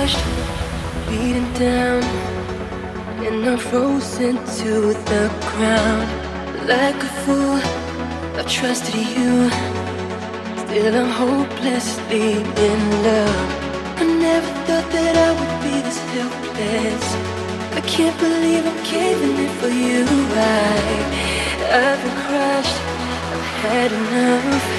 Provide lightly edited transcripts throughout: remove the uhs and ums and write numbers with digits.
crushed, beaten down, and I'm frozen to the ground. Like a fool, I trusted you, still I'm hopelessly in love. I never thought that I would be this helpless. I can't believe I'm caving in for you. I've been crushed, I've had enough.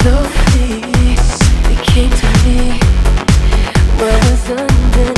Slowly, it came to me, what was under.